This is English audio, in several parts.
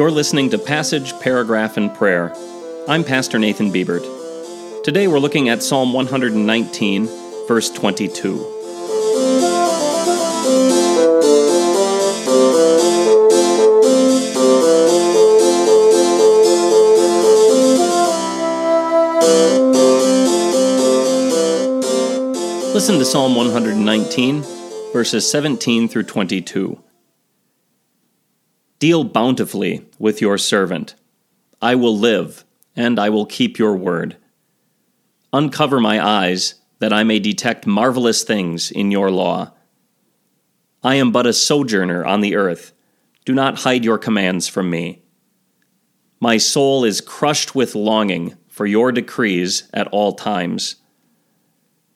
You're listening to Passage, Paragraph, and Prayer. I'm Pastor Nathan Biebert. Today we're looking at Psalm 119, verse 22. Listen to Psalm 119, verses 17 through 22. Deal bountifully with your servant. I will live, and I will keep your word. Uncover my eyes, that I may detect marvelous things in your law. I am but a sojourner on the earth. Do not hide your commands from me. My soul is crushed with longing for your decrees at all times.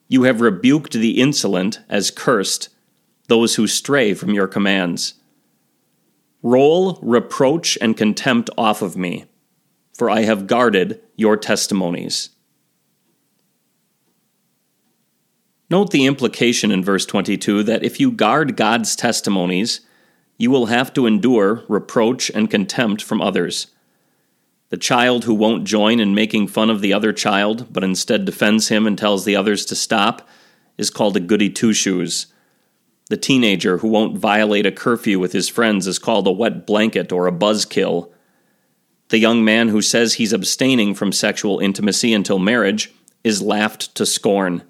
You have rebuked the insolent as cursed, those who stray from your commands. Roll reproach and contempt off of me, for I have guarded your testimonies. Note the implication in verse 22 that if you guard God's testimonies, you will have to endure reproach and contempt from others. The child who won't join in making fun of the other child, but instead defends him and tells the others to stop, is called a goody two-shoes. The teenager who won't violate a curfew with his friends is called a wet blanket or a buzzkill. The young man who says he's abstaining from sexual intimacy until marriage is laughed to scorn.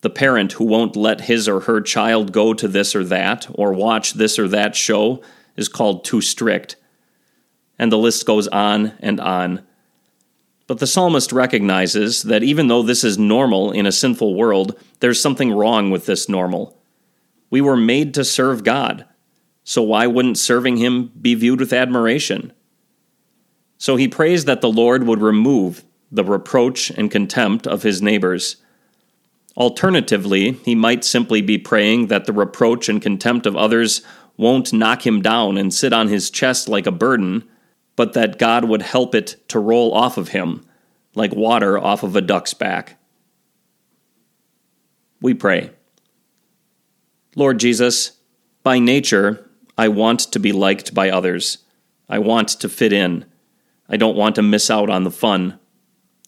The parent who won't let his or her child go to this or that, or watch this or that show, is called too strict. And the list goes on and on. But the psalmist recognizes that even though this is normal in a sinful world, there's something wrong with this normal. We were made to serve God, so why wouldn't serving Him be viewed with admiration? So he prays that the Lord would remove the reproach and contempt of his neighbors. Alternatively, he might simply be praying that the reproach and contempt of others won't knock him down and sit on his chest like a burden, but that God would help it to roll off of him, like water off of a duck's back. We pray. Lord Jesus, by nature, I want to be liked by others. I want to fit in. I don't want to miss out on the fun.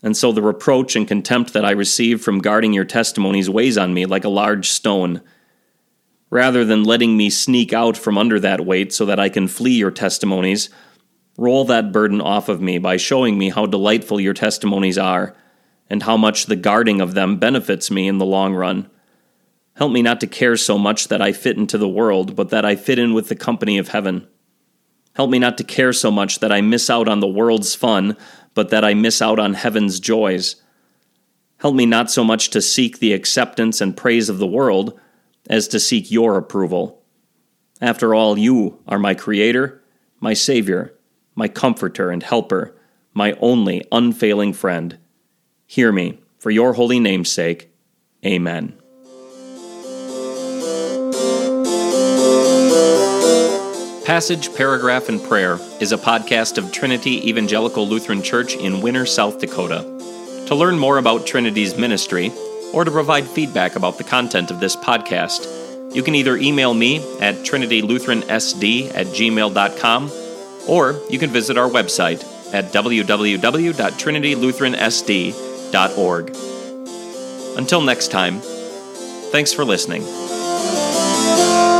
And so the reproach and contempt that I receive from guarding your testimonies weighs on me like a large stone. Rather than letting me sneak out from under that weight so that I can flee your testimonies, roll that burden off of me by showing me how delightful your testimonies are and how much the guarding of them benefits me in the long run. Help me not to care so much that I fit into the world, but that I fit in with the company of heaven. Help me not to care so much that I miss out on the world's fun, but that I miss out on heaven's joys. Help me not so much to seek the acceptance and praise of the world, as to seek your approval. After all, you are my Creator, my Savior, my Comforter and Helper, my only unfailing friend. Hear me, for your holy name's sake. Amen. Passage, Paragraph, and Prayer is a podcast of Trinity Evangelical Lutheran Church in Winter, South Dakota. To learn more about Trinity's ministry, or to provide feedback about the content of this podcast, you can either email me at trinitylutheransd@gmail.com, or you can visit our website at www.trinitylutheransd.org. Until next time, thanks for listening.